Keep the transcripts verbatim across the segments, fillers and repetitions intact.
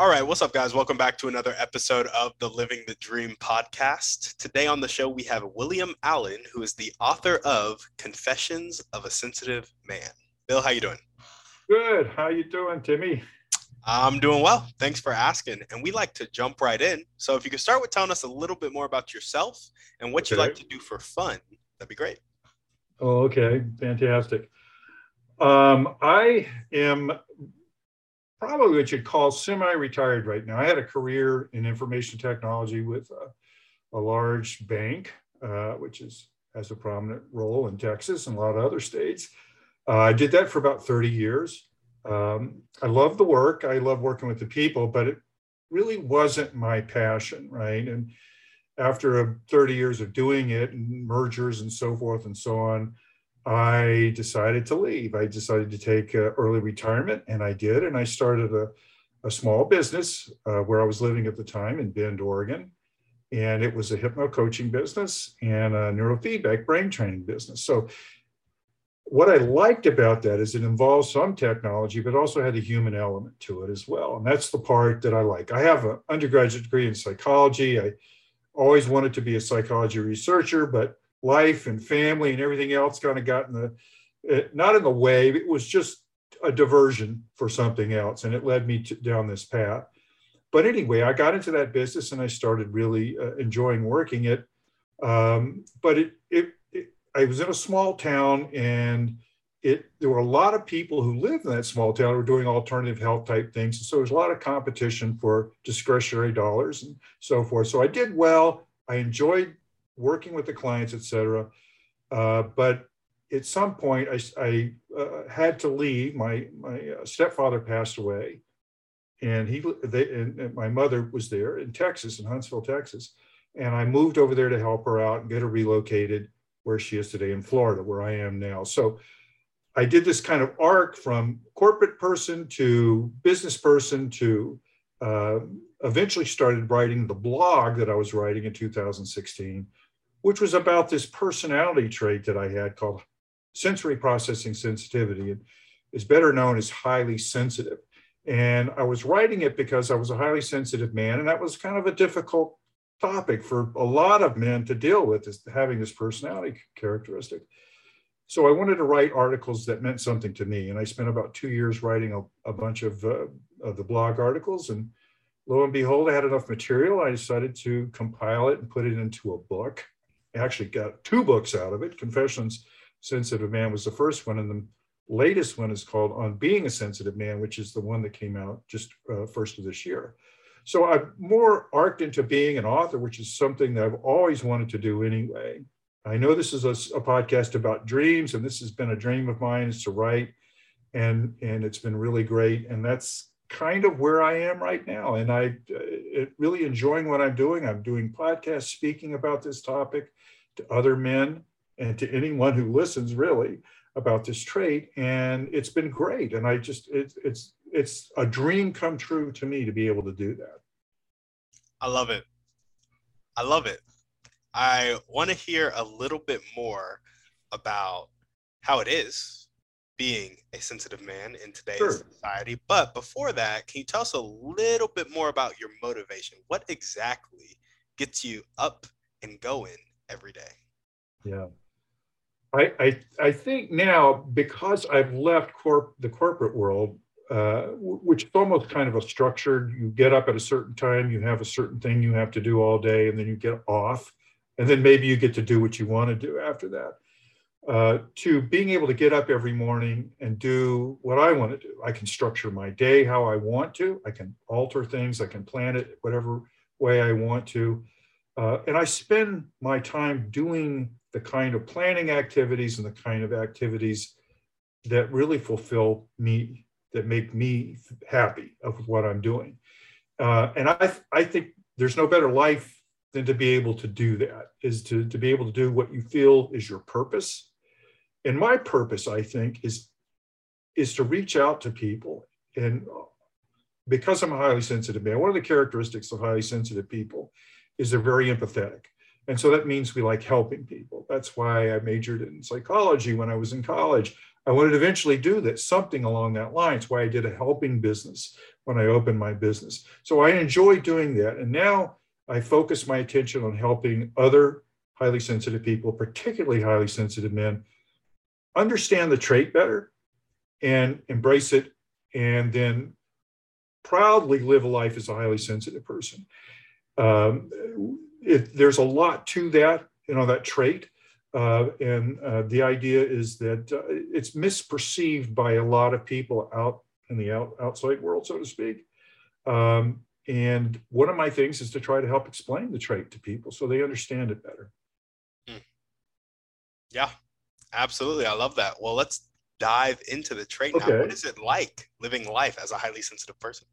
All right, what's up, guys? Welcome back to another episode of the Living the Dream podcast. Today on the show, we have William Allen, who is the author of Confessions of a Sensitive Man. Bill, how you doing? Good. How you doing, Timmy? I'm doing well. Thanks for asking. And we like to jump right in. So if you could start with telling us a little bit more about yourself and what okay. you like to do for fun, that'd be great. Oh, okay. Fantastic. Um, I am... probably what you'd call semi-retired right now. I had a career in information technology with a, a large bank, uh, which is has a prominent role in Texas and a lot of other states. Uh, I did that for about thirty years. Um, I love the work. I love working with the people, but it really wasn't my passion, right? And after thirty years of doing it, and mergers and so forth and so on, I decided to leave. I decided to take uh, early retirement, and I did. And I started a, a small business uh, where I was living at the time in Bend, Oregon. And it was a hypno coaching business and a neurofeedback brain training business. So what I liked about that is it involves some technology, but also had a human element to it as well. And that's the part that I like. I have an undergraduate degree in psychology. I always wanted to be a psychology researcher, but life and family and everything else kind of got in the, not in the way, it was just a diversion for something else. And it led me to, down this path. But anyway, I got into that business and I started really uh, enjoying working it. Um, but it, it, it, I was in a small town, and it there were a lot of people who lived in that small town who were doing alternative health type things. And so there's a lot of competition for discretionary dollars and so forth. So I did well. I enjoyed working with the clients, et cetera. Uh, but at some point I, I uh, had to leave. My, my stepfather passed away, and he, they, and my mother was there in Texas, in Huntsville, Texas. And I moved over there to help her out and get her relocated where she is today in Florida, where I am now. So I did this kind of arc from corporate person to business person to uh, eventually started writing the blog that I was writing in two thousand sixteen. Which was about this personality trait that I had called sensory processing sensitivity, and is better known as highly sensitive. And I was writing it because I was a highly sensitive man, and that was kind of a difficult topic for a lot of men to deal with, is having this personality characteristic. So I wanted to write articles that meant something to me, and I spent about two years writing a, a bunch of, uh, of the blog articles, and lo and behold, I had enough material. I decided to compile it and put it into a book. I actually got two books out of it. Confessions, Sensitive Man was the first one, and the latest one is called On Being a Sensitive Man, which is the one that came out just uh, first of this year. So I've more arced into being an author, which is something that I've always wanted to do anyway. I know this is a, a podcast about dreams, and this has been a dream of mine, is to write, and, and it's been really great. And that's kind of where I am right now. And I uh, really enjoying what I'm doing. I'm doing podcasts, speaking about this topic to other men and to anyone who listens really about this trait. And it's been great. And I just, it, it's, it's a dream come true to me to be able to do that. I love it. I love it. I want to hear a little bit more about how it is being a sensitive man in today's sure. society. But before that, can you tell us a little bit more about your motivation? What exactly gets you up and going every day? Yeah, I I, I think now, because I've left corp, the corporate world, uh, which is almost kind of a structured, you get up at a certain time, you have a certain thing you have to do all day, and then you get off, and then maybe you get to do what you want to do after that. Uh, to being able to get up every morning and do what I want to do. I can structure my day how I want to. I can alter things. I can plan it whatever way I want to. Uh, and I spend my time doing the kind of planning activities and the kind of activities that really fulfill me that make me happy of what I'm doing. Uh, and I th- I think there's no better life than to be able to do that, is to, to be able to do what you feel is your purpose. And my purpose, I think, is, is to reach out to people. And because I'm a highly sensitive man, one of the characteristics of highly sensitive people is they're very empathetic. And so that means we like helping people. That's why I majored in psychology when I was in college. I wanted to eventually do that, something along that line. It's why I did a helping business when I opened my business. So I enjoy doing that. And now I focus my attention on helping other highly sensitive people, particularly highly sensitive men, understand the trait better and embrace it, and then proudly live a life as a highly sensitive person. Um, it, there's a lot to that, you know, that trait. Uh, and uh, the idea is that uh, it's misperceived by a lot of people out in the out, outside world, so to speak. Um, And one of my things is to try to help explain the trait to people so they understand it better. Yeah, absolutely. I love that. Well, let's dive into the trait okay. now. What is it like living life as a highly sensitive person?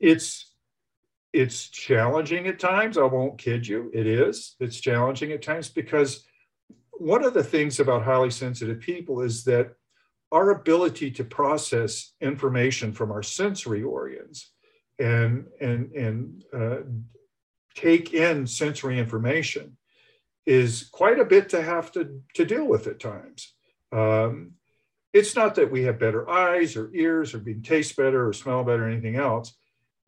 It's it's challenging at times. I won't kid you. It is. It's challenging at times because one of the things about highly sensitive people is that our ability to process information from our sensory organs and and and uh, take in sensory information is quite a bit to have to, to deal with at times. Um, it's not that we have better eyes or ears or can taste better or smell better or anything else.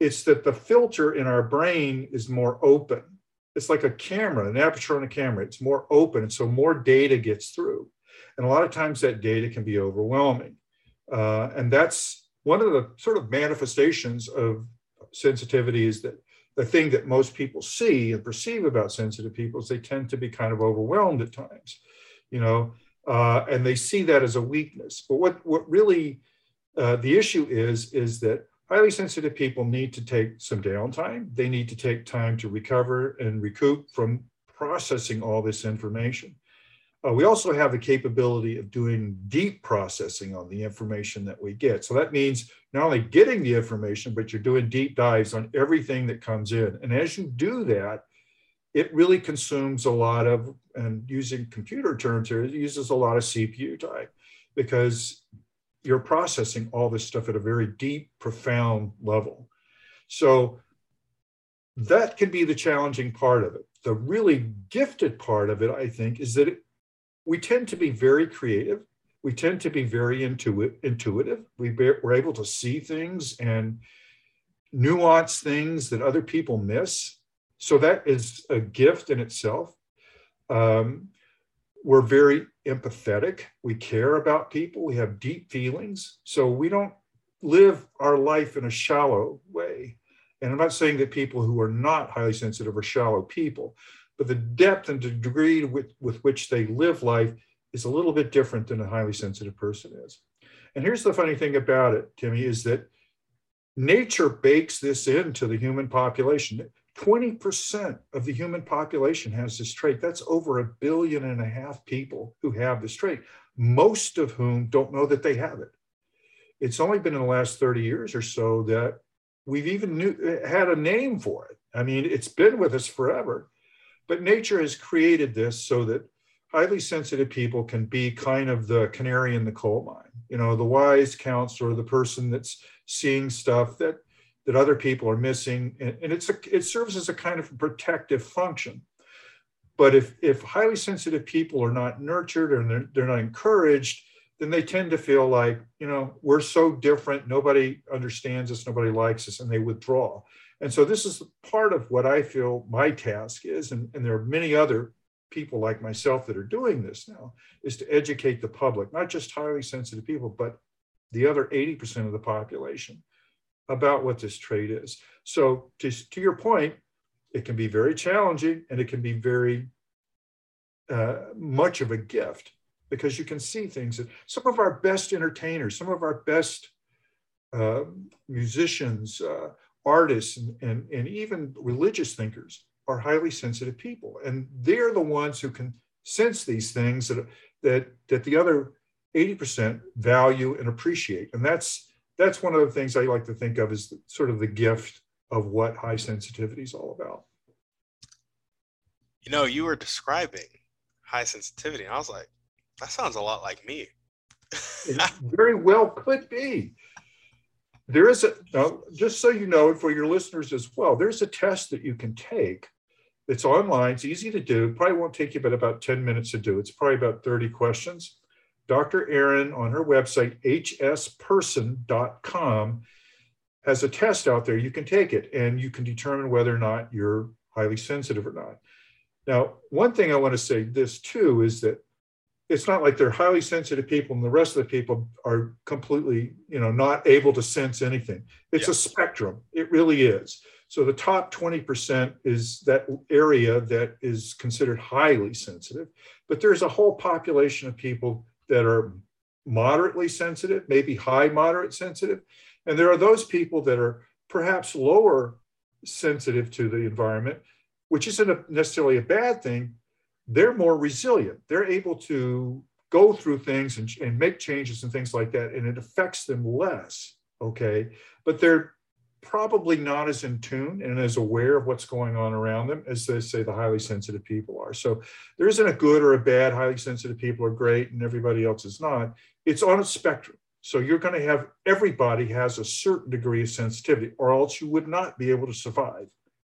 It's that the filter in our brain is more open. It's like a camera, an aperture on a camera. It's more open, and so more data gets through. And a lot of times that data can be overwhelming. Uh, and that's one of the sort of manifestations of sensitivity is that the thing that most people see and perceive about sensitive people is they tend to be kind of overwhelmed at times, you know, uh, and they see that as a weakness. But what, what really uh, the issue is, is that highly sensitive people need to take some downtime. They need to take time to recover and recoup from processing all this information. Uh, we also have the capability of doing deep processing on the information that we get. So that means not only getting the information, but you're doing deep dives on everything that comes in. And as you do that, it really consumes a lot of, and using computer terms here, it uses a lot of C P U time because you're processing all this stuff at a very deep, profound level. So that can be the challenging part of it. The really gifted part of it, I think, is that it we tend to be very creative. We tend to be very intuit- intuitive. We be- we're able to see things and nuance things that other people miss. So that is a gift in itself. Um, we're very empathetic. We care about people. We have deep feelings. So we don't live our life in a shallow way. And I'm not saying that people who are not highly sensitive are shallow people, but the depth and the degree with, with which they live life is a little bit different than a highly sensitive person is. And here's the funny thing about it, Timmy, is that nature bakes this into the human population. twenty percent of the human population has this trait. That's over a billion and a half people who have this trait, most of whom don't know that they have it. It's only been in the last thirty years or so that we've even knew, had a name for it. I mean, it's been with us forever. But nature has created this so that highly sensitive people can be kind of the canary in the coal mine, you know, the wise counselor, the person that's seeing stuff that that other people are missing. And, and it's a, it serves as a kind of protective function. But if, if highly sensitive people are not nurtured or they're, they're not encouraged, then they tend to feel like, you know, we're so different, nobody understands us, nobody likes us, and they withdraw. And so this is part of what I feel my task is, and, and there are many other people like myself that are doing this now, is to educate the public, not just highly sensitive people, but the other eighty percent of the population about what this trait is. So to, to your point, it can be very challenging and it can be very uh, much of a gift because you can see things that some of our best entertainers, some of our best uh, musicians, uh, artists and, and, and even religious thinkers are highly sensitive people. And they're the ones who can sense these things that, that, that the other eighty percent value and appreciate. And that's that's one of the things I like to think of as the, sort of the gift of what high sensitivity is all about. You know, you were describing high sensitivity, and I was like, that sounds a lot like me. It very well could be. There is a, now, just so you know, and for your listeners as well, there's a test that you can take. It's online. It's easy to do. Probably won't take you but about ten minutes to do. It's probably about thirty questions. Doctor Aron on her website, h s person dot com, has a test out there. You can take it and you can determine whether or not you're highly sensitive or not. Now, one thing I want to say this too is that it's not like they're highly sensitive people and the rest of the people are completely, you know, not able to sense anything. It's yeah. a spectrum. It really is. So the top twenty percent is that area that is considered highly sensitive, but there's a whole population of people that are moderately sensitive, maybe high moderate sensitive. And there are those people that are perhaps lower sensitive to the environment, which isn't a, necessarily a bad thing. They're more resilient. They're able to go through things and, and make changes and things like that, and it affects them less, okay? But they're probably not as in tune and as aware of what's going on around them as, they say, the highly sensitive people are. So there isn't a good or a bad. Highly sensitive people are great and everybody else is not. It's on a spectrum. So you're going to have, everybody has a certain degree of sensitivity, or else you would not be able to survive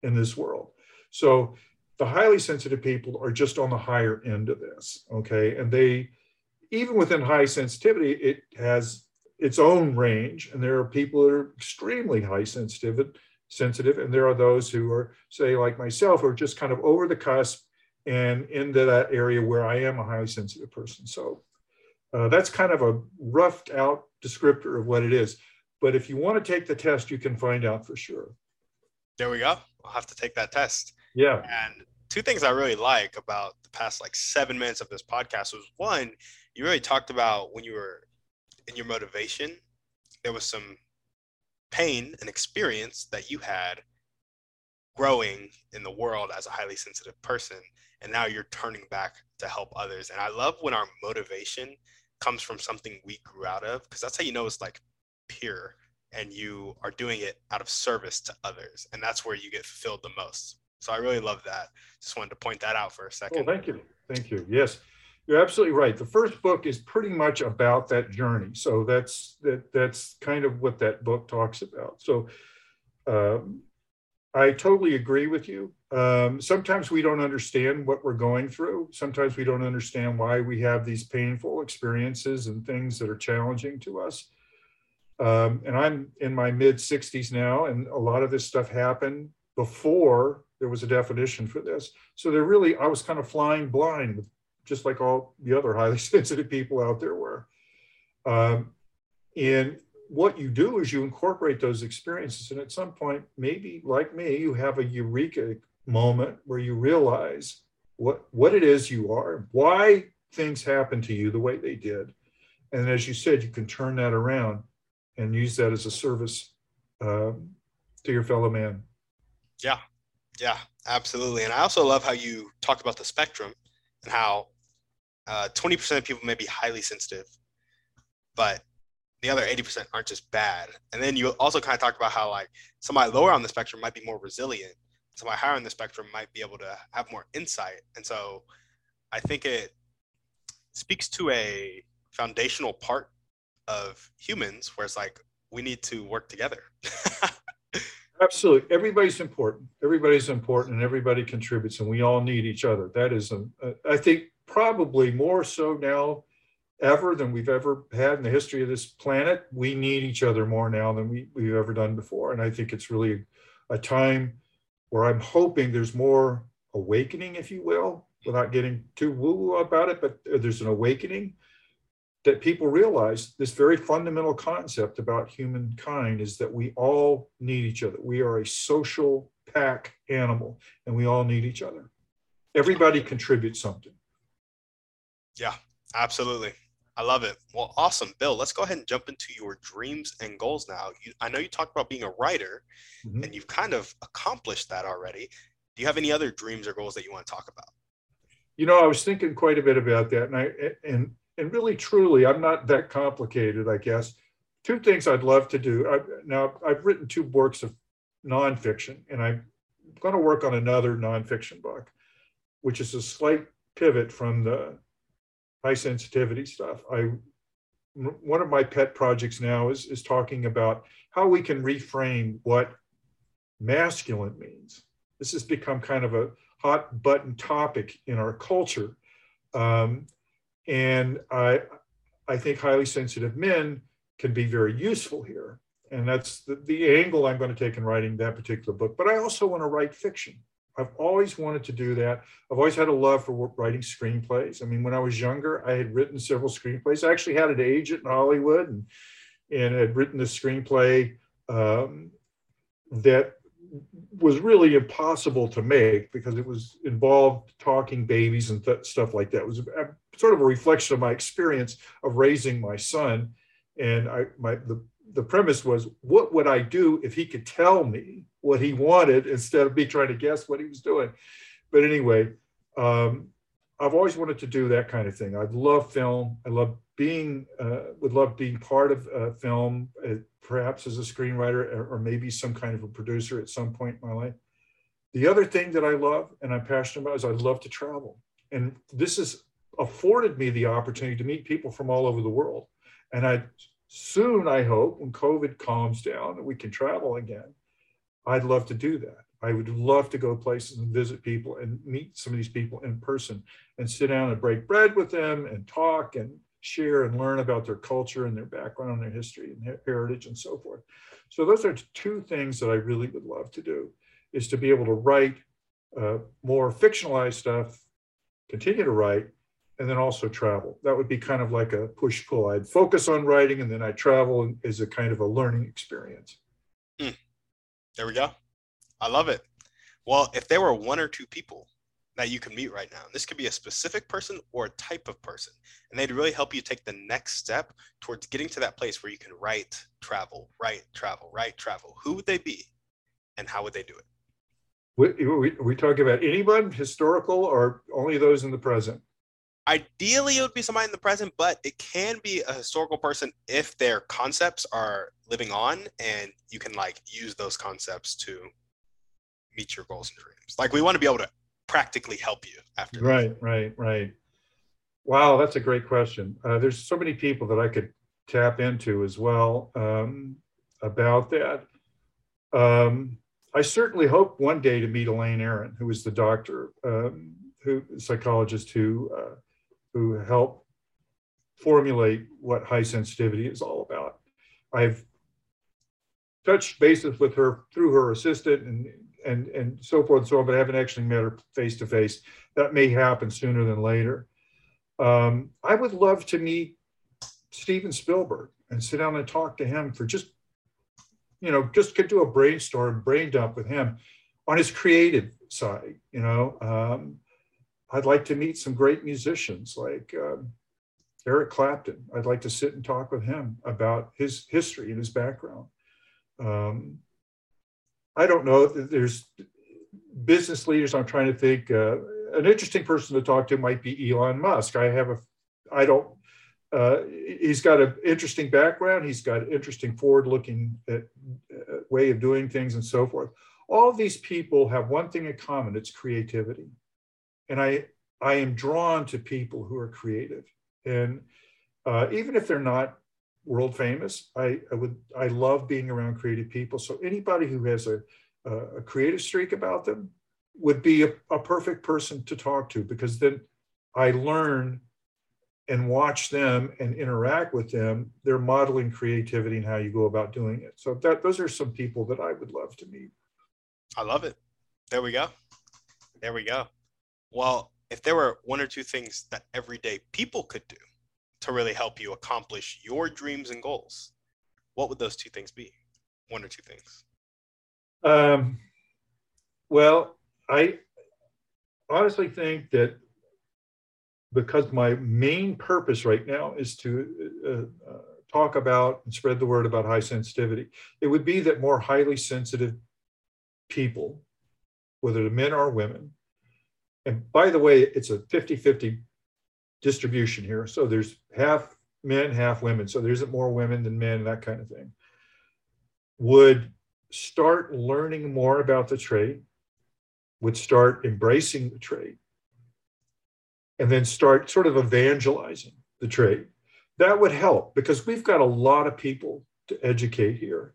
in this world. So the highly sensitive people are just on the higher end of this, okay? And they, even within high sensitivity, it has its own range. And there are people that are extremely high sensitive, sensitive, and there are those who are, say, like myself, who are just kind of over the cusp and into that area where I am a highly sensitive person. So uh, that's kind of a roughed out descriptor of what it is. But if you want to take the test, you can find out for sure. There we go. I'll have to take that test. Yeah. And two things I really like about the past like seven minutes of this podcast was, one, you really talked about when you were in your motivation, there was some pain and experience that you had growing in the world as a highly sensitive person. And now you're turning back to help others. And I love when our motivation comes from something we grew out of, because that's how you know it's like pure and you are doing it out of service to others. And that's where you get fulfilled the most. So I really love that. Just wanted to point that out for a second. Oh, thank you. Thank you. Yes, you're absolutely right. The first book is pretty much about that journey. So that's that. That's kind of what that book talks about. So um, I totally agree with you. Um, sometimes we don't understand what we're going through. Sometimes we don't understand why we have these painful experiences and things that are challenging to us. Um, and I'm in my mid sixties now, and a lot of this stuff happened before there was a definition for this. So they're really, I was kind of flying blind, just like all the other highly sensitive people out there were. Um, and what you do is you incorporate those experiences. And at some point, maybe like me, you have a eureka moment where you realize what, what it is you are, why things happen to you the way they did. And as you said, you can turn that around and use that as a service um, to your fellow man. Yeah. Yeah, absolutely. And I also love how you talk about the spectrum and how uh, twenty percent of people may be highly sensitive, but the other eighty percent aren't just bad. And then you also kind of talk about how like somebody lower on the spectrum might be more resilient. Somebody higher on the spectrum might be able to have more insight. And so I think it speaks to a foundational part of humans where it's like, we need to work together. Absolutely. Everybody's important. Everybody's important and everybody contributes, and we all need each other. That is, a, I think, probably more so now ever than we've ever had in the history of this planet. We need each other more now than we, we've ever done before. And I think it's really a time where I'm hoping there's more awakening, if you will, without getting too woo-woo about it, but there's an awakening that people realize this very fundamental concept about humankind is that we all need each other. We are a social pack animal, and we all need each other. Everybody contributes something. Yeah, absolutely. I love it. Well, awesome, Bill. Let's go ahead and jump into your dreams and goals now. You, I know you talked about being a writer, mm-hmm. and you've kind of accomplished that already. Do you have any other dreams or goals that you want to talk about? You know, I was thinking quite a bit about that, and I and And really, truly, I'm not that complicated, I guess. two things I'd love to do. I, now, I've written two books of nonfiction, and I'm going to work on another nonfiction book, which is a slight pivot from the high sensitivity stuff. I one of my pet projects now is, is talking about how we can reframe what masculine means. This has become kind of a hot button topic in our culture. Um, and I, I think highly sensitive men can be very useful here. And that's the, the angle I'm going to take in writing that particular book. But I also want to write fiction. I've always wanted to do that. I've always had a love for writing screenplays. I mean, when I was younger, I had written several screenplays. I actually had an agent in Hollywood and, and had written a screenplay um, that was really impossible to make because it was involved talking babies and th- stuff like that. It was a, a, sort of a reflection of my experience of raising my son. And I, my, the, the premise was, what would I do if he could tell me what he wanted instead of me trying to guess what he was doing? But anyway, um, I've always wanted to do that kind of thing. I love film. I love being, uh, would love being part of uh, film, uh, perhaps as a screenwriter or, or maybe some kind of a producer at some point in my life. The other thing that I love and I'm passionate about is I love to travel. And this has afforded me the opportunity to meet people from all over the world. And I soon, I hope, when COVID calms down and we can travel again, I'd love to do that. I would love to go places and visit people and meet some of these people in person and sit down and break bread with them and talk and share and learn about their culture and their background and their history and their heritage and so forth. So those are two things that I really would love to do, is to be able to write uh, more fictionalized stuff, continue to write, and then also travel. That would be kind of like a push-pull. I'd focus on writing and then I travel as a kind of a learning experience. Mm. There we go. I love it. Well, if there were one or two people that you can meet right now, and this could be a specific person or a type of person, and they'd really help you take the next step towards getting to that place where you can write, travel, write, travel, write, travel, who would they be and how would they do it? We, we, we talking about anyone, historical, or only those in the present? Ideally, it would be somebody in the present, but it can be a historical person if their concepts are living on and you can like use those concepts to meet your goals and dreams. Like we want to be able to practically help you after. Right, this. right, right. Wow, that's a great question. Uh, there's so many people that I could tap into as well um, about that. Um, I certainly hope one day to meet Elaine Aron, who is the doctor, um, who psychologist who uh, who help formulate what high sensitivity is all about. I've touched bases with her through her assistant and and and so forth and so on, but I haven't actually met her face to face. That may happen sooner than later. Um, I would love to meet Steven Spielberg and sit down and talk to him for just, you know, just could do a brainstorm, brain dump with him on his creative side, you know. Um, I'd like to meet some great musicians like um, Eric Clapton. I'd like to sit and talk with him about his history and his background. Um, I don't know. There's business leaders. I'm trying to think. Uh, an interesting person to talk to might be Elon Musk. I have a. I don't. Uh, he's got an interesting background. He's got an interesting forward-looking at, uh, way of doing things and so forth. All of these people have one thing in common. It's creativity. And I I am drawn to people who are creative, and uh, even if they're not world famous, I, I would I love being around creative people. So anybody who has a a creative streak about them would be a, a perfect person to talk to, because then I learn and watch them and interact with them. They're modeling creativity and how you go about doing it. So that those are some people that I would love to meet. I love it. There we go. There we go. Well, if there were one or two things that everyday people could do to really help you accomplish your dreams and goals, what would those two things be? One or two things. Um, well, I honestly think that because my main purpose right now is to uh, uh, talk about and spread the word about high sensitivity, it would be that more highly sensitive people, whether they're men or women, and by the way, it's a fifty-fifty distribution here. So there's half men, half women. So there isn't more women than men, that kind of thing. Would start learning more about the trait, would start embracing the trait, and then start sort of evangelizing the trait. That would help, because we've got a lot of people to educate here.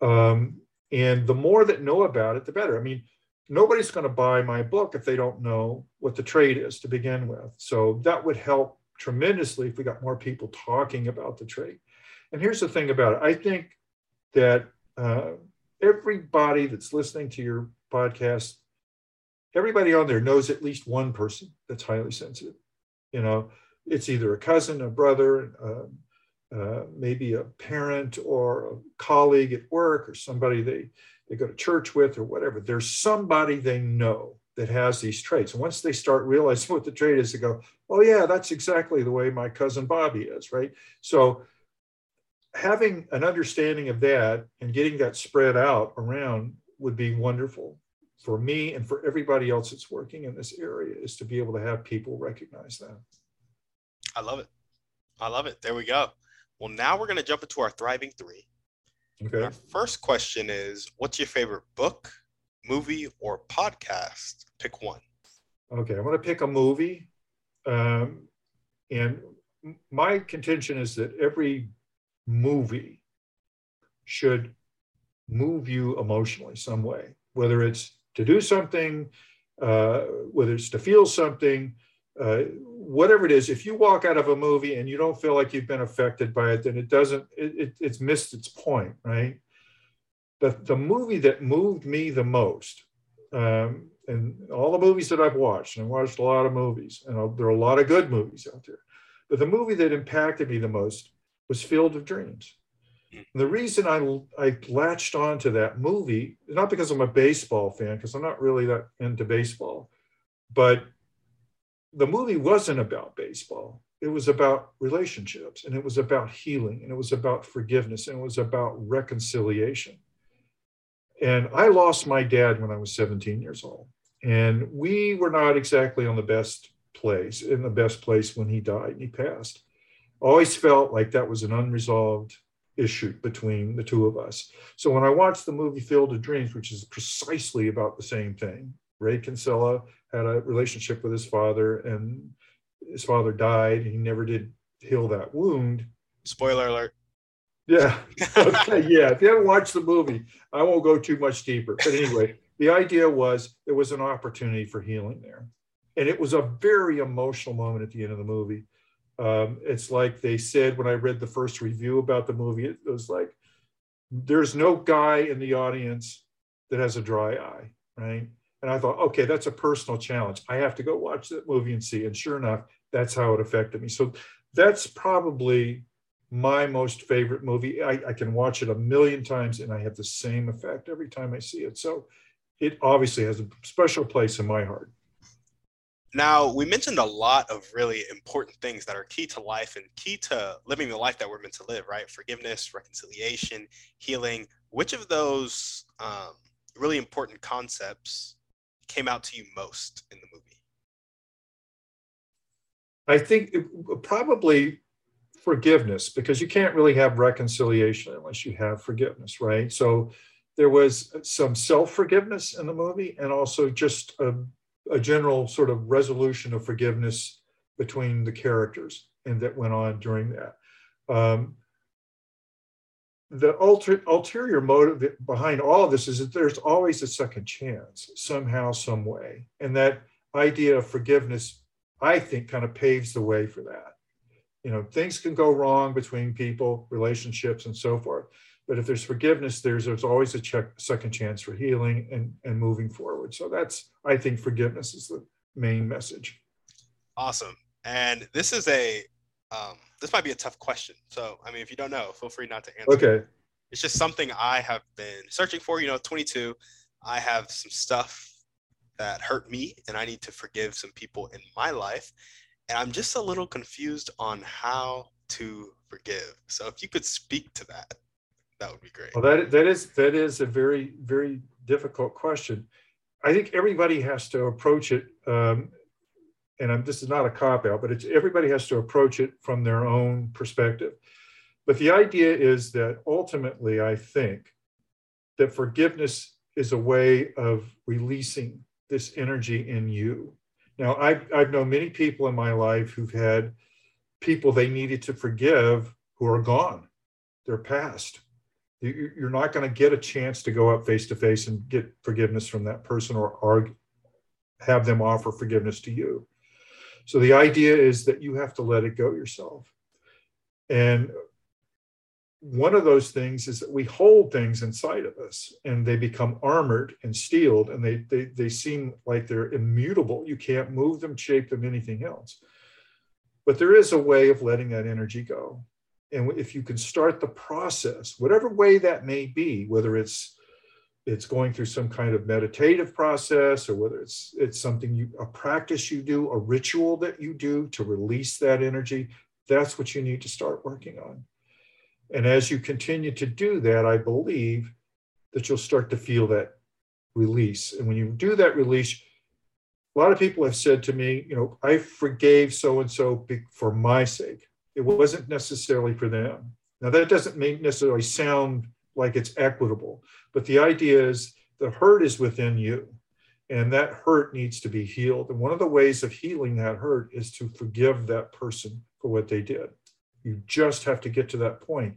Um, and the more that know about it, the better. I mean, nobody's going to buy my book if they don't know what the trait is to begin with. So that would help tremendously if we got more people talking about the trait. And here's the thing about it. I think that uh, everybody that's listening to your podcast, everybody on there knows at least one person that's highly sensitive. You know, it's either a cousin, a brother, um, uh, maybe a parent or a colleague at work, or somebody they, they go to church with or whatever. There's somebody they know that has these traits. And once they start realizing what the trait is, they go, oh yeah, that's exactly the way my cousin Bobby is, right? So having an understanding of that and getting that spread out around would be wonderful for me and for everybody else that's working in this area, is to be able to have people recognize that. I love it. I love it. There we go. Well, now we're going to jump into our Thriving Three. Okay. Our first question is, what's your favorite book, movie, or podcast? Pick one. Okay. I'm going to pick a movie. Um, and my contention is that every movie should move you emotionally some way, whether it's to do something, uh, whether it's to feel something, uh, whatever it is. If you walk out of a movie and you don't feel like you've been affected by it, then it doesn't, it, it, it's missed its point, right? The, the movie that moved me the most, um, and all the movies that I've watched, and I've watched a lot of movies, and I'll, there are a lot of good movies out there, but the movie that impacted me the most was Field of Dreams. The reason I, I latched on to that movie, not because I'm a baseball fan, because I'm not really that into baseball, but the movie wasn't about baseball. It was about relationships, and it was about healing, and it was about forgiveness, and it was about reconciliation. And I lost my dad when I was seventeen years old, and we were not exactly on the best place, in the best place when he died and he passed. Always felt like that was an unresolved issue between the two of us. So when I watched the movie Field of Dreams, which is precisely about the same thing, Ray Kinsella had a relationship with his father, and his father died, and he never did heal that wound. Spoiler alert. Yeah. Okay, yeah. If you haven't watched the movie, I won't go too much deeper. But anyway, the idea was there was an opportunity for healing there. And it was a very emotional moment at the end of the movie. Um, it's like they said when I read the first review about the movie, it was like, there's no guy in the audience that has a dry eye, right? And I thought, okay, that's a personal challenge. I have to go watch that movie and see. And sure enough, that's how it affected me. So that's probably my most favorite movie. I, I can watch it a million times and I have the same effect every time I see it. So it obviously has a special place in my heart. Now, we mentioned a lot of really important things that are key to life and key to living the life that we're meant to live, right? Forgiveness, reconciliation, healing. Which of those um, really important concepts came out to you most in the movie? I think it, probably forgiveness, because you can't really have reconciliation unless you have forgiveness, right? So there was some self-forgiveness in the movie, and also just a a general sort of resolution of forgiveness between the characters, and that went on during that. Um, the ulter, ulterior motive behind all of this is that there's always a second chance somehow, some way. And that idea of forgiveness, I think, kind of paves the way for that. You know, things can go wrong between people, relationships, and so forth. But if there's forgiveness, there's, there's always a check, second chance for healing and, and moving forward. So that's, I think, forgiveness is the main message. Awesome. And this is a, um, this might be a tough question. So, I mean, if you don't know, feel free not to answer. Okay. It's just something I have been searching for, you know, twenty-two. I have some stuff that hurt me and I need to forgive some people in my life. And I'm just a little confused on how to forgive. So if you could speak to that, that would be great. Well, that that is that is a very, very difficult question. I think everybody has to approach it um, and I'm, this is not a cop-out, but it's, everybody has to approach it from their own perspective. But the idea is that ultimately, I think that forgiveness is a way of releasing this energy in you. Now, I've, I've known many people in my life who've had people they needed to forgive who are gone. They're past. You're not going to get a chance to go up face-to-face and get forgiveness from that person or argue, have them offer forgiveness to you. So the idea is that you have to let it go yourself. And one of those things is that we hold things inside of us and they become armored and steeled, and they they they seem like they're immutable. You can't move them, shape them, anything else. But there is a way of letting that energy go. And if you can start the process, whatever way that may be, whether it's it's going through some kind of meditative process, or whether it's it's something you, a practice you do, a ritual that you do to release that energy, that's what you need to start working on. And as you continue to do that, I believe that you'll start to feel that release. And when you do that release, a lot of people have said to me, you know, I forgave so-and-so for my sake. It wasn't necessarily for them. Now, that doesn't mean necessarily sound like it's equitable, but the idea is the hurt is within you, and that hurt needs to be healed. And one of the ways of healing that hurt is to forgive that person for what they did. You just have to get to that point.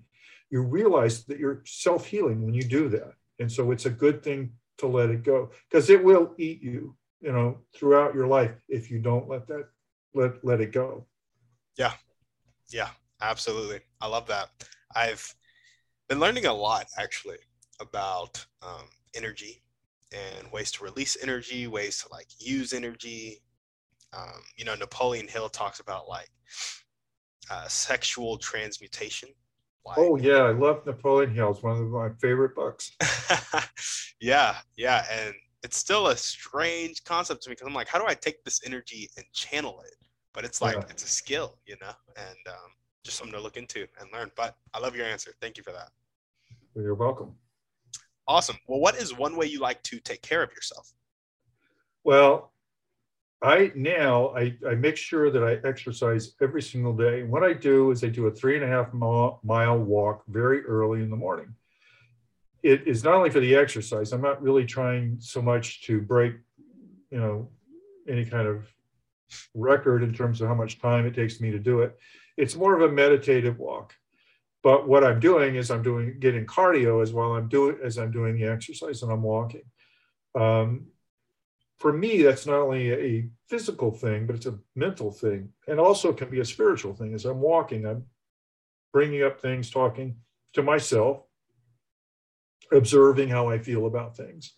You realize that you're self-healing when you do that. And so it's a good thing to let it go, because it will eat you, you know, throughout your life if you don't let that, let, let it go. Yeah. Yeah, absolutely. I love that. I've been learning a lot actually about um, energy and ways to release energy, ways to like use energy. Um, you know, Napoleon Hill talks about like Uh, sexual transmutation. Like, oh yeah, I love Napoleon Hill. It's one of my favorite books. yeah, yeah, and it's still a strange concept to me, because I'm like, how do I take this energy and channel it? But it's like yeah. it's a skill, you know, and um, just something to look into and learn. But I love your answer. Thank you for that. Well, you're welcome. Awesome. Well, what is one way you like to take care of yourself? Well, I now I, I make sure that I exercise every single day. And what I do is I do a three and a half mile, mile walk very early in the morning. It is not only for the exercise. I'm not really trying so much to break, you know, any kind of record in terms of how much time it takes me to do it. It's more of a meditative walk. But what I'm doing is I'm doing getting cardio as well. I'm doing as I'm doing the exercise and I'm walking. Um, For me, that's not only a physical thing, but it's a mental thing, and also can be a spiritual thing. As I'm walking, I'm bringing up things, talking to myself, observing how I feel about things,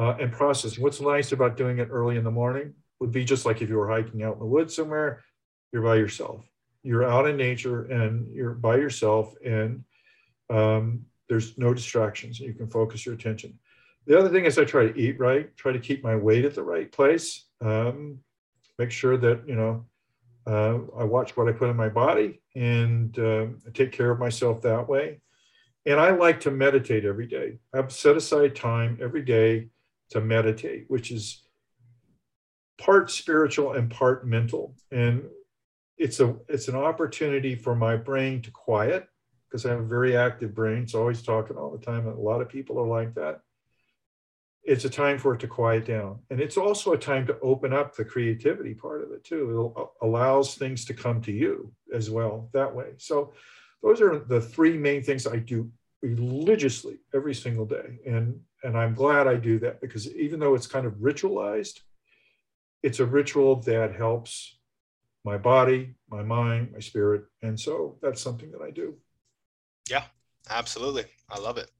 uh, and processing. What's nice about doing it early in the morning would be just like if you were hiking out in the woods somewhere, you're by yourself. You're out in nature, and you're by yourself, and um, there's no distractions. You can focus your attention. The other thing is I try to eat right, try to keep my weight at the right place, um, make sure that, you know, uh, I watch what I put in my body, and uh, I take care of myself that way. And I like to meditate every day. I've set aside time every day to meditate, which is part spiritual and part mental. And it's a it's an opportunity for my brain to quiet, because I have a very active brain. It's always talking all the time. And a lot of people are like that. It's a time for it to quiet down. And it's also a time to open up the creativity part of it too. It allows things to come to you as well that way. So those are the three main things I do religiously every single day. And, and I'm glad I do that, because even though it's kind of ritualized, it's a ritual that helps my body, my mind, my spirit. And so that's something that I do. Yeah, absolutely. I love it.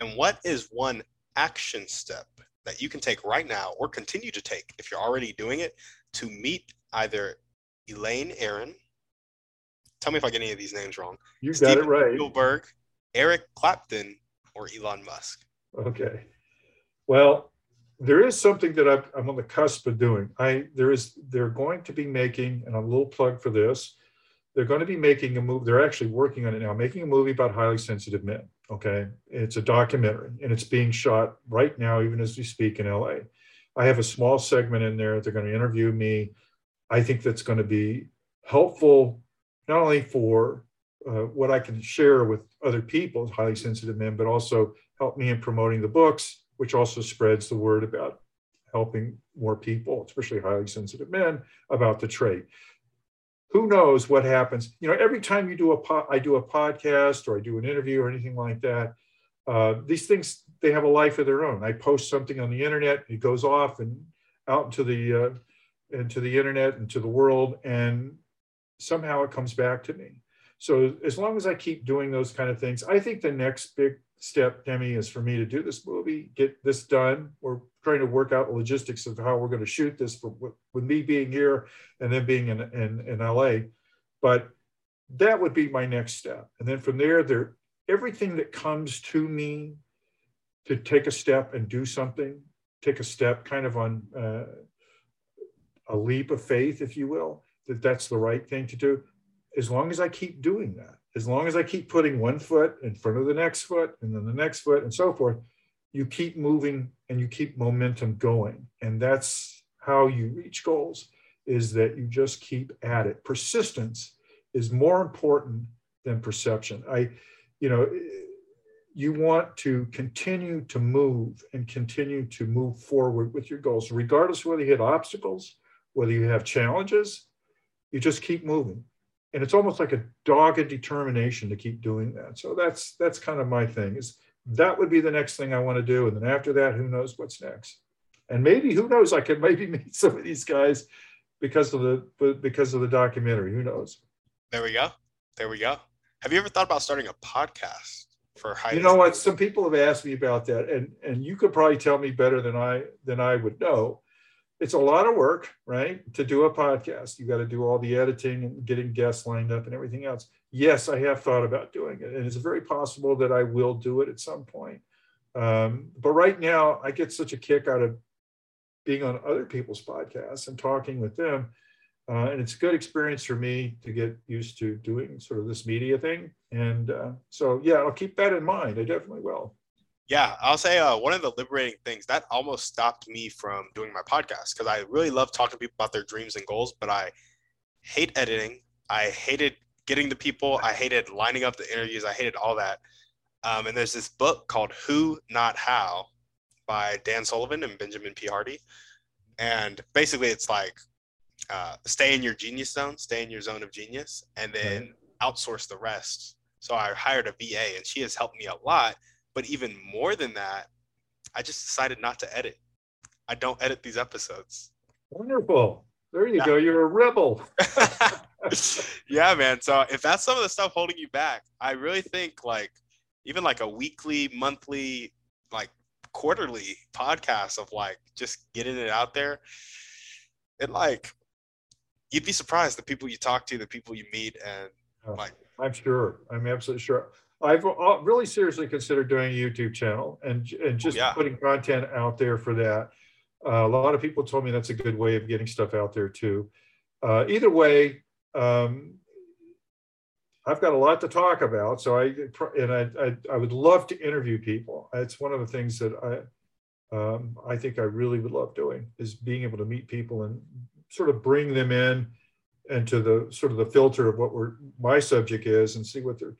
And what is one action step that you can take right now, or continue to take if you're already doing it, to meet either Elaine Aron, tell me if I get any of these names wrong, you got Steven it right, Spielberg, Eric Clapton, or Elon Musk? Okay. Well, there is something that I've, I'm on the cusp of doing. I there is they're going to be making, and a little plug for this, they're going to be making a movie. They're actually working on it now, making a movie about highly sensitive men. Okay. It's a documentary, and it's being shot right now, even as we speak, in L A. I have a small segment in there. They're going to interview me. I think that's going to be helpful, not only for uh, what I can share with other people, highly sensitive men, but also help me in promoting the books, which also spreads the word about helping more people, especially highly sensitive men, about the trait. Who knows what happens? You know, every time you do a po- I do a podcast or I do an interview or anything like that, uh, these things, they have a life of their own. I post something on the internet, it goes off and out into the uh, into the internet and to the world, and somehow it comes back to me. So as long as I keep doing those kind of things, I think the next big step, Demi, is for me to do this movie, get this done. We're trying to work out logistics of how we're going to shoot this for, with me being here and then being in, in, in L A. But that would be my next step. And then from there, there everything that comes to me to take a step and do something, take a step kind of on uh, a leap of faith, if you will, that that's the right thing to do. As long as I keep doing that, as long as I keep putting one foot in front of the next foot and then the next foot and so forth, you keep moving and you keep momentum going. And that's how you reach goals, is that you just keep at it. Persistence is more important than perception. I, you know, you want to continue to move and continue to move forward with your goals, regardless of whether you hit obstacles, whether you have challenges, you just keep moving. And it's almost like a dogged determination to keep doing that. So that's that's kind of my thing, is that would be the next thing I want to do. And then after that, who knows what's next? And maybe, who knows, I could maybe meet some of these guys because of the because of the documentary. Who knows? There we go. There we go. Have you ever thought about starting a podcast for high? You know what? Some people have asked me about that, and and you could probably tell me better than I than I would know. It's a lot of work, right? To do a podcast, you got to do all the editing and getting guests lined up and everything else. Yes, I have thought about doing it, and it's very possible that I will do it at some point. Um, but right now, I get such a kick out of being on other people's podcasts and talking with them, uh, and it's a good experience for me to get used to doing sort of this media thing. And uh, so, yeah, I'll keep that in mind. I definitely will. Yeah, I'll say uh, one of the liberating things that almost stopped me from doing my podcast, because I really love talking to people about their dreams and goals, but I hate editing. I hated getting to people. I hated lining up the interviews. I hated all that. Um, and there's this book called Who Not How by Dan Sullivan and Benjamin P. Hardy. And basically it's like uh, stay in your genius zone, stay in your zone of genius, and then outsource the rest. So I hired a V A, and she has helped me a lot. But even more than that, I just decided not to edit. I don't edit these episodes. Wonderful. There you yeah. go. You're a rebel. Yeah, man. So if that's some of the stuff holding you back, I really think like even like a weekly, monthly, like quarterly podcast of like just getting it out there. It like you'd be surprised the people you talk to, the people you meet, and oh, like I'm sure. I'm absolutely sure. I've really seriously considered doing a YouTube channel and, and just yeah. putting content out there for that. Uh, a lot of people told me that's a good way of getting stuff out there too. Uh, either way, um, I've got a lot to talk about. So I, and I, I, I would love to interview people. It's one of the things that I, um, I think I really would love doing, is being able to meet people and sort of bring them in and to the sort of the filter of what we're, my subject is, and see what they're,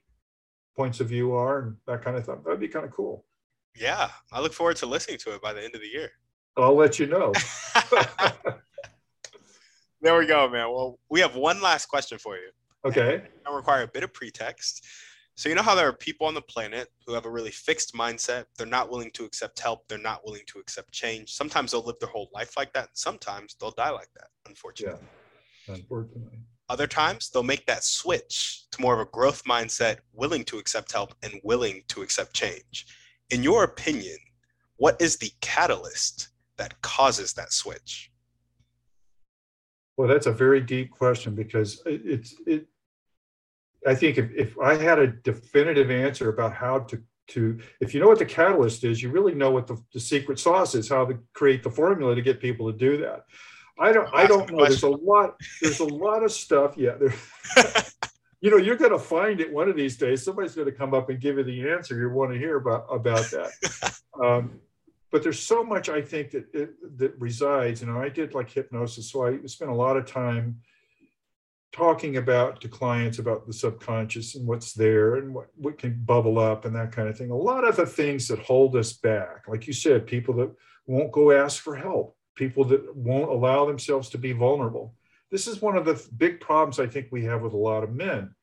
points of view are and that kind of thing. That'd be kind of cool. Yeah, I look forward to listening to it by the end of the year. I'll let you know. There we go, man. Well, we have one last question for you. Okay. I require a bit of pretext. So you know how there are people on the planet who have a really fixed mindset. They're not willing to accept help. They're not willing to accept change. Sometimes they'll live their whole life like that. Sometimes they'll die like that, unfortunately. Yeah, unfortunately. Other times, they'll make that switch to more of a growth mindset, willing to accept help and willing to accept change. In your opinion, what is the catalyst that causes that switch? Well, that's a very deep question, because it's, it, I think if, if I had a definitive answer about how to, to, if you know what the catalyst is, you really know what the, the secret sauce is, how to create the formula to get people to do that. I don't I don't know. There's a lot, there's a lot of stuff. Yeah. There, you know, you're going to find it one of these days. Somebody's going to come up and give you the answer you want to hear about, about that. Um, But there's so much, I think, that it, that resides. You know, I did like hypnosis, so I spent a lot of time talking about to clients about the subconscious and what's there and what, what can bubble up and that kind of thing. A lot of the things that hold us back, like you said, people that won't go ask for help, people that won't allow themselves to be vulnerable. This is one of the big problems I think we have with a lot of men,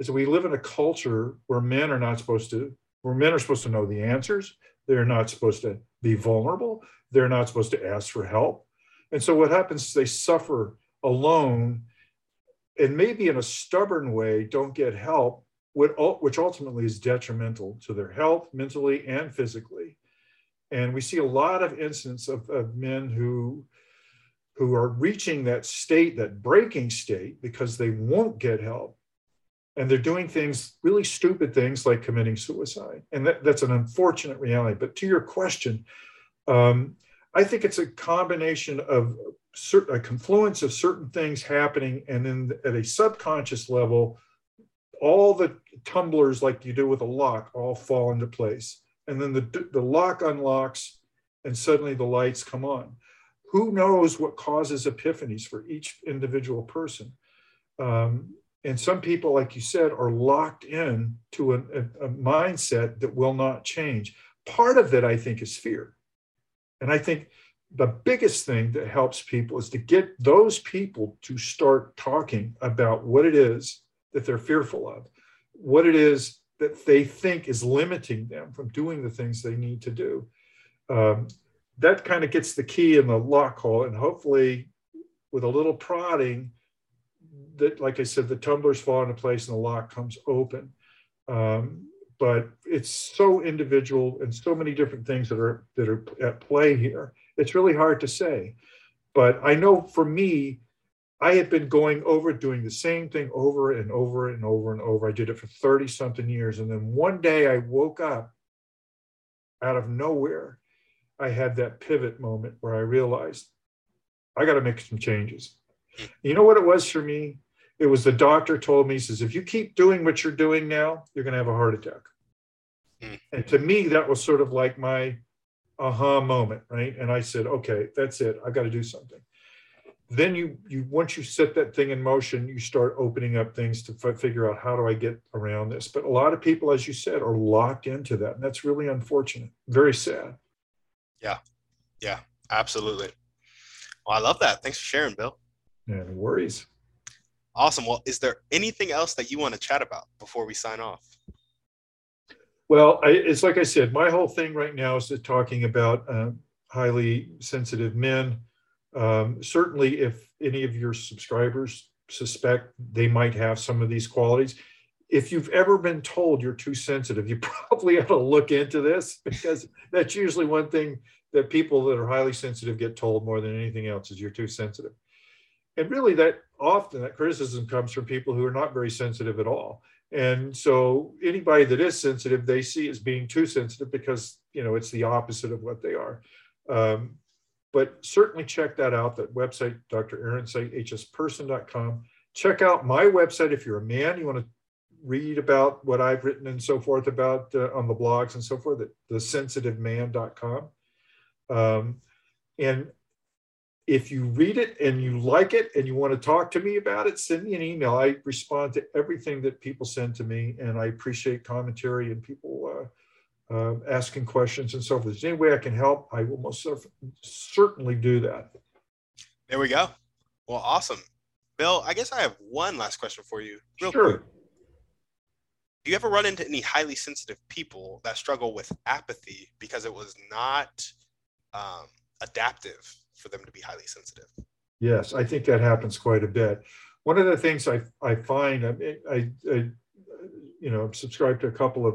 is that we live in a culture where men are not supposed to, where men are supposed to know the answers. They're not supposed to be vulnerable. They're not supposed to ask for help. And so what happens is they suffer alone, and maybe in a stubborn way, don't get help, which ultimately is detrimental to their health, mentally and physically. And we see a lot of incidents of, of men who, who are reaching that state, that breaking state, because they won't get help. And they're doing things, really stupid things, like committing suicide. And that, that's an unfortunate reality. But to your question, um, I think it's a combination of certain, a confluence of certain things happening. And then at a subconscious level, all the tumblers, like you do with a lock, all fall into place. And then the, the lock unlocks and suddenly the lights come on. Who knows what causes epiphanies for each individual person? Um, And some people, like you said, are locked in to a, a, a mindset that will not change. Part of it, I think, is fear. And I think the biggest thing that helps people is to get those people to start talking about what it is that they're fearful of, what it is that they think is limiting them from doing the things they need to do. Um, that kind of gets the key in the lock hole. And hopefully, with a little prodding, that, like I said, the tumblers fall into place and the lock comes open. Um, but it's so individual and so many different things that are that are at play here. It's really hard to say. But I know for me, I had been going over, doing the same thing over and over and over and over. I did it for thirty something years. And then one day I woke up out of nowhere. I had that pivot moment where I realized I got to make some changes. You know what it was for me? It was the doctor told me, he says, if you keep doing what you're doing now, you're going to have a heart attack. Mm. And to me, that was sort of like my aha moment, right? And I said, okay, that's it. I got to do something. Then you, you once you set that thing in motion, you start opening up things to f- figure out how do I get around this. But a lot of people, as you said, are locked into that. And that's really unfortunate. Very sad. Yeah. Yeah, absolutely. Well, I love that. Thanks for sharing, Bill. Yeah, no worries. Awesome. Well, is there anything else that you want to chat about before we sign off? Well, I, it's like I said, my whole thing right now is just talking about uh, highly sensitive men. Um, certainly, if any of your subscribers suspect they might have some of these qualities, if you've ever been told you're too sensitive, you probably ought to look into this, because that's usually one thing that people that are highly sensitive get told more than anything else, is you're too sensitive. And really, that often that criticism comes from people who are not very sensitive at all. And so anybody that is sensitive, they see as being too sensitive, because, you know, it's the opposite of what they are. Um, but certainly check that out, that website, Doctor Aron's site, h s person dot com. Check out my website if you're a man, you want to read about what I've written and so forth about uh, on the blogs and so forth, at the sensitive man dot com. Um, and If you read it and you like it and you want to talk to me about it, send me an email. I respond to everything that people send to me, and I appreciate commentary and people uh, uh, asking questions and so forth. If there's any way I can help, I will most certainly do that. There we go. Well, awesome. Bill, I guess I have one last question for you. Real sure. Quick. Do you ever run into any highly sensitive people that struggle with apathy because it was not um, adaptive for them to be highly sensitive? Yes, I think that happens quite a bit. One of the things I I find, I, I, I you know, subscribe to a couple of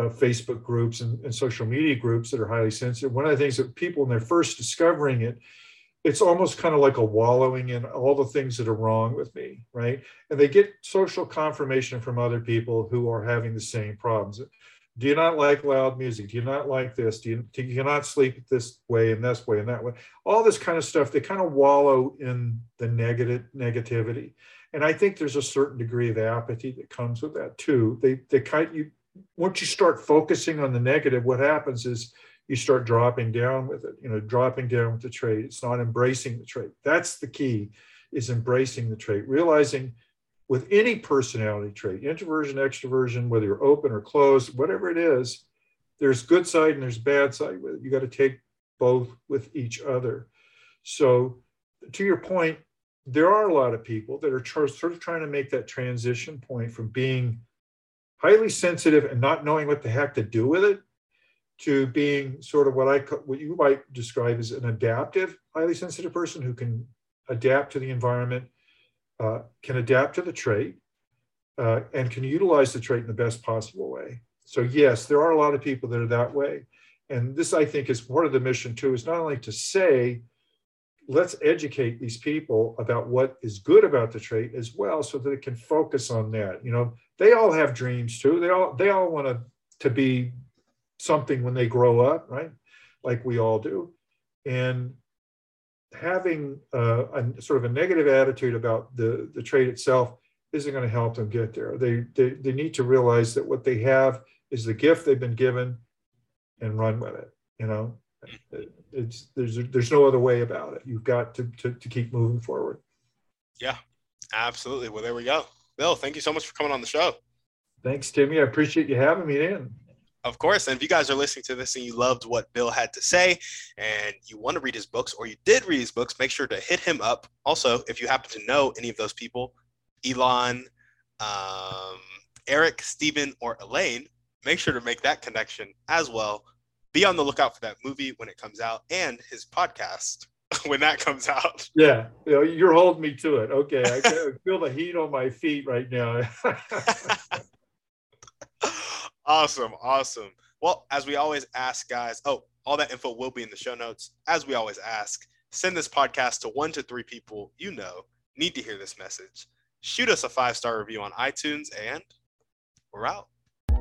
uh, Facebook groups and, and social media groups that are highly sensitive. One of the things that people, when they're first discovering it, it's almost kind of like a wallowing in all the things that are wrong with me, right? And they get social confirmation from other people who are having the same problems. Do you not like loud music? Do you not like this? Do you, do you not sleep this way and this way and that way? All this kind of stuff, they kind of wallow in the negative negativity. And I think there's a certain degree of apathy that comes with that too. They, they kind of, you, once you start focusing on the negative, what happens is you start dropping down with it, you know, dropping down with the trait. It's not embracing the trait. That's the key, is embracing the trait, realizing with any personality trait, introversion, extroversion, whether you're open or closed, whatever it is, there's good side and there's bad side with it. You got to take both with each other. So to your point, there are a lot of people that are tr- sort of trying to make that transition point from being highly sensitive and not knowing what the heck to do with it to being sort of what I what you might describe as an adaptive, highly sensitive person who can adapt to the environment, uh, can adapt to the trait, uh, and can utilize the trait in the best possible way. So yes, there are a lot of people that are that way. And this, I think, is part of the mission too, is not only to say, let's educate these people about what is good about the trait as well, so that it can focus on that. You know, they all have dreams too. They all they all want to, to be something when they grow up, right? Like we all do. And having a, a sort of a negative attitude about the, the trait itself isn't going to help them get there. They, they they need to realize that what they have is the gift they've been given, and run with it. You know, it's there's there's no other way about it. You've got to, to to keep moving forward. Yeah, absolutely. Well, there we go. Bill, thank you so much for coming on the show. Thanks, Timmy. I appreciate you having me in. Of course. And if you guys are listening to this and you loved what Bill had to say and you want to read his books, or you did read his books, make sure to hit him up. Also, if you happen to know any of those people, Elon, um, Eric, Steven, or Elaine, make sure to make that connection as well. Be on the lookout for that movie when it comes out, and his podcast when that comes out. Yeah, you know, you're holding me to it. Okay, I feel the heat on my feet right now. Awesome, awesome. Well, as we always ask, guys, oh, all that info will be in the show notes. As we always ask, send this podcast to one to three people you know need to hear this message. Shoot us a five-star review on iTunes, and we're out.